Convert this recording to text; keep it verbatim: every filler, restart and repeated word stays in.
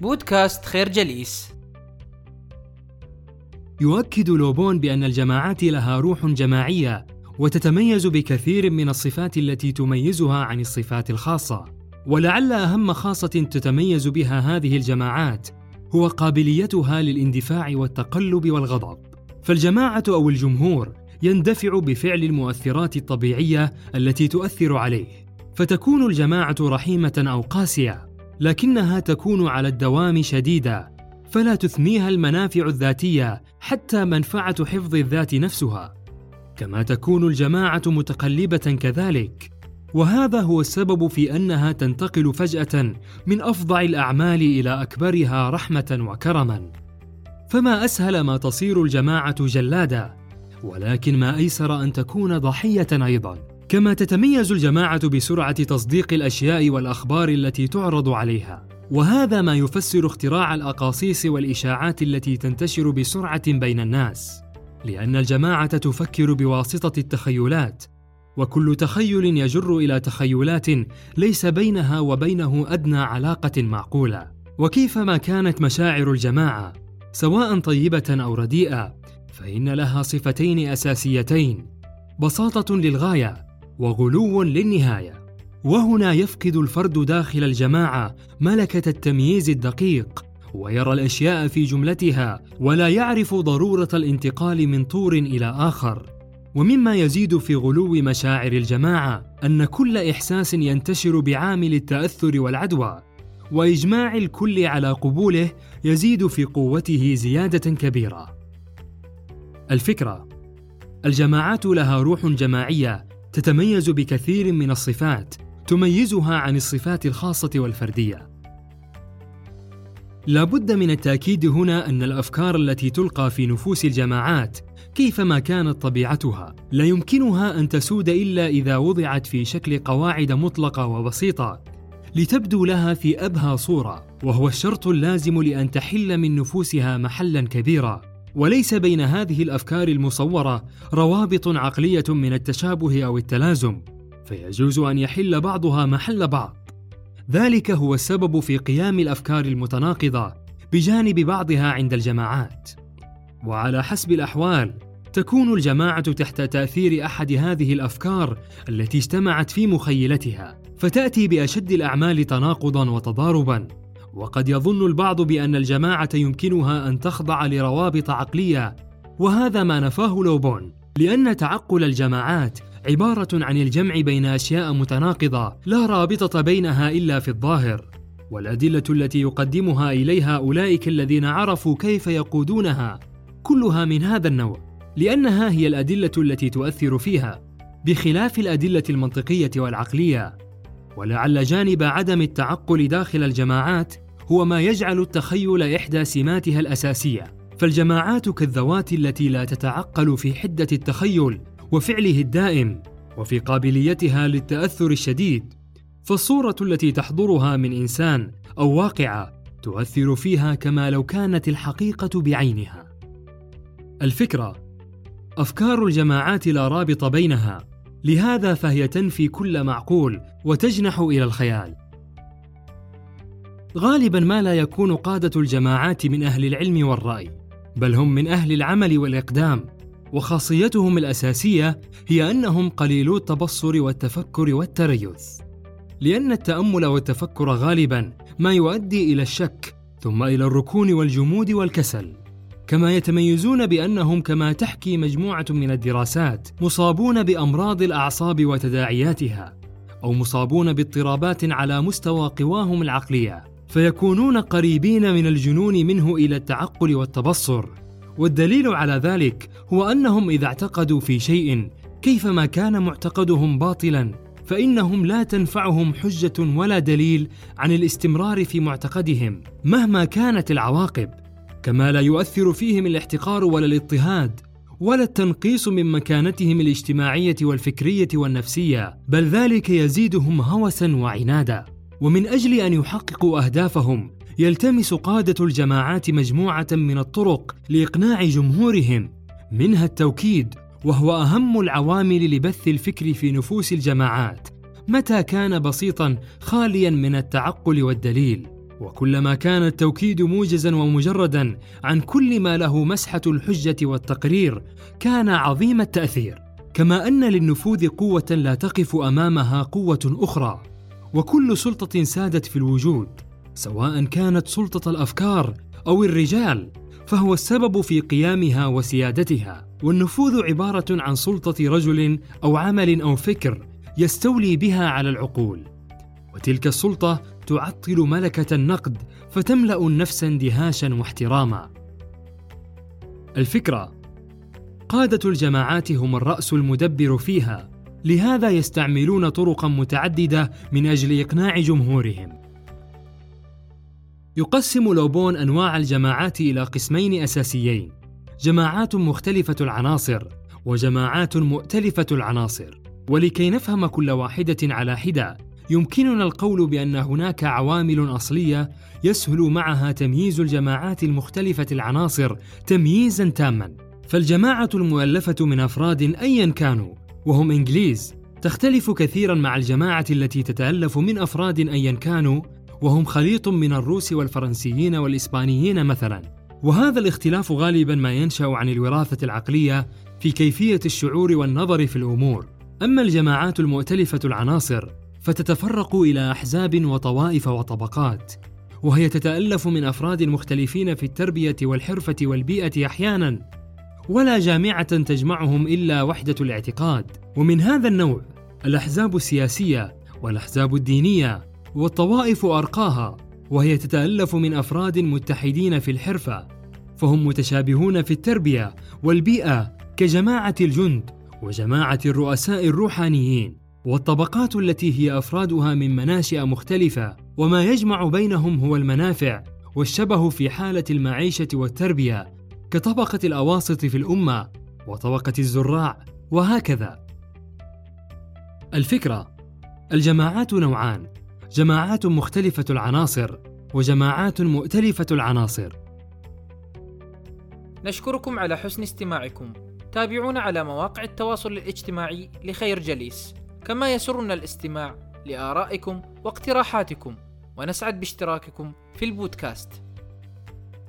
بودكاست خير جليس. يؤكد لوبون بأن الجماعات لها روح جماعية وتتميز بكثير من الصفات التي تميزها عن الصفات الخاصة، ولعل أهم خاصة تتميز بها هذه الجماعات هو قابليتها للاندفاع والتقلب والغضب. فالجماعة أو الجمهور يندفع بفعل المؤثرات الطبيعية التي تؤثر عليه، فتكون الجماعة رحيمة أو قاسية، لكنها تكون على الدوام شديدة، فلا تثنيها المنافع الذاتية حتى منفعة حفظ الذات نفسها. كما تكون الجماعة متقلبة كذلك، وهذا هو السبب في أنها تنتقل فجأة من أفظع الأعمال إلى أكبرها رحمة وكرما. فما أسهل ما تصير الجماعة جلادة، ولكن ما أيسر أن تكون ضحية أيضا. كما تتميز الجماعة بسرعة تصديق الأشياء والأخبار التي تعرض عليها، وهذا ما يفسر اختراع الأقاصيص والإشاعات التي تنتشر بسرعة بين الناس، لأن الجماعة تفكر بواسطة التخيلات، وكل تخيل يجر إلى تخيلات ليس بينها وبينه أدنى علاقة معقولة. وكيفما كانت مشاعر الجماعة سواء طيبة أو رديئة، فإن لها صفتين أساسيتين: بساطة للغاية وغلو للنهاية. وهنا يفقد الفرد داخل الجماعة ملكة التمييز الدقيق، ويرى الأشياء في جملتها، ولا يعرف ضرورة الانتقال من طور إلى آخر. ومما يزيد في غلو مشاعر الجماعة أن كل إحساس ينتشر بعامل التأثر والعدوى، وإجماع الكل على قبوله يزيد في قوته زيادة كبيرة. الفكرة: الجماعات لها روح جماعية تتميز بكثير من الصفات تميزها عن الصفات الخاصة والفردية. لا بد من التأكيد هنا أن الأفكار التي تلقى في نفوس الجماعات كيفما كانت طبيعتها لا يمكنها أن تسود إلا إذا وضعت في شكل قواعد مطلقة وبسيطة لتبدو لها في أبهى صورة، وهو الشرط اللازم لأن تحل من نفوسها محلاً كبيرا. وليس بين هذه الأفكار المصورة روابط عقلية من التشابه أو التلازم، فيجوز أن يحل بعضها محل بعض. ذلك هو السبب في قيام الأفكار المتناقضة بجانب بعضها عند الجماعات. وعلى حسب الأحوال تكون الجماعة تحت تأثير أحد هذه الأفكار التي اجتمعت في مخيلتها، فتأتي بأشد الأعمال تناقضاً وتضارباً. وقد يظن البعض بأن الجماعة يمكنها أن تخضع لروابط عقلية، وهذا ما نفاه لوبون، لأن تعقل الجماعات عبارة عن الجمع بين أشياء متناقضة لا رابطة بينها إلا في الظاهر. والأدلة التي يقدمها إليها أولئك الذين عرفوا كيف يقودونها كلها من هذا النوع، لأنها هي الأدلة التي تؤثر فيها، بخلاف الأدلة المنطقية والعقلية. ولعل جانب عدم التعقل داخل الجماعات هو ما يجعل التخيل إحدى سماتها الأساسية، فالجماعات كالذوات التي لا تتعقل في حدة التخيل وفعله الدائم، وفي قابليتها للتأثر الشديد، فالصورة التي تحضرها من إنسان أو واقعة تؤثر فيها كما لو كانت الحقيقة بعينها. الفكرة: أفكار الجماعات لا رابط بينها، لهذا فهي تنفي كل معقول وتجنح إلى الخيال. غالباً ما لا يكون قادة الجماعات من أهل العلم والرأي، بل هم من أهل العمل والإقدام، وخاصيتهم الأساسية هي أنهم قليلو التبصر والتفكر والتريث، لأن التأمل والتفكر غالباً ما يؤدي إلى الشك ثم إلى الركون والجمود والكسل. كما يتميزون بأنهم، كما تحكي مجموعة من الدراسات، مصابون بأمراض الأعصاب وتداعياتها، أو مصابون باضطرابات على مستوى قواهم العقلية، فيكونون قريبين من الجنون منه إلى التعقل والتبصر. والدليل على ذلك هو أنهم إذا اعتقدوا في شيء كيفما كان معتقدهم باطلاً، فإنهم لا تنفعهم حجة ولا دليل عن الاستمرار في معتقدهم مهما كانت العواقب، كما لا يؤثر فيهم الاحتقار ولا الاضطهاد ولا التنقيص من مكانتهم الاجتماعية والفكرية والنفسية، بل ذلك يزيدهم هوساً وعنادا. ومن أجل أن يحققوا أهدافهم يلتمس قادة الجماعات مجموعة من الطرق لإقناع جمهورهم، منها التوكيد، وهو أهم العوامل لبث الفكر في نفوس الجماعات متى كان بسيطاً خالياً من التعقل والدليل. وكلما كان التوكيد موجزا ومجردا عن كل ما له مسحة الحجة والتقرير كان عظيم التأثير. كما أن للنفوذ قوة لا تقف أمامها قوة أخرى، وكل سلطة سادت في الوجود سواء كانت سلطة الأفكار أو الرجال فهو السبب في قيامها وسيادتها. والنفوذ عبارة عن سلطة رجل أو عمل أو فكر يستولي بها على العقول، وتلك السلطة تعطل ملكة النقد فتملأ النفس اندهاشا واحتراما. الفكرة: قادة الجماعات هم الرأس المدبر فيها، لهذا يستعملون طرقا متعددة من أجل إقناع جمهورهم. يقسم لوبون أنواع الجماعات إلى قسمين أساسيين: جماعات مختلفة العناصر وجماعات مؤتلفة العناصر. ولكي نفهم كل واحدة على حدة يمكننا القول بأن هناك عوامل أصلية يسهل معها تمييز الجماعات المختلفة العناصر تمييزاً تاماً. فالجماعة المؤلفة من أفراد أياً كانوا وهم إنجليز تختلف كثيراً مع الجماعة التي تتألف من أفراد أياً كانوا وهم خليط من الروس والفرنسيين والإسبانيين مثلاً. وهذا الاختلاف غالباً ما ينشأ عن الوراثة العقلية في كيفية الشعور والنظر في الأمور. أما الجماعات المؤتلفة العناصر فتتفرق إلى أحزاب وطوائف وطبقات، وهي تتألف من أفراد مختلفين في التربية والحرفة والبيئة أحياناً، ولا جامعة تجمعهم إلا وحدة الاعتقاد. ومن هذا النوع الأحزاب السياسية والأحزاب الدينية والطوائف أرقاها، وهي تتألف من أفراد متحدين في الحرفة، فهم متشابهون في التربية والبيئة كجماعة الجند وجماعة الرؤساء الروحانيين. والطبقات التي هي أفرادها من مناشئ مختلفة، وما يجمع بينهم هو المنافع والشبه في حالة المعيشة والتربية كطبقة الأواسط في الأمة وطبقة الزراع وهكذا. الفكرة: الجماعات نوعان: جماعات مختلفة العناصر وجماعات مؤتلفة العناصر. نشكركم على حسن استماعكم. تابعونا على مواقع التواصل الاجتماعي لخير جليس، كما يسرنا الاستماع لآرائكم واقتراحاتكم، ونسعد باشتراككم في البودكاست.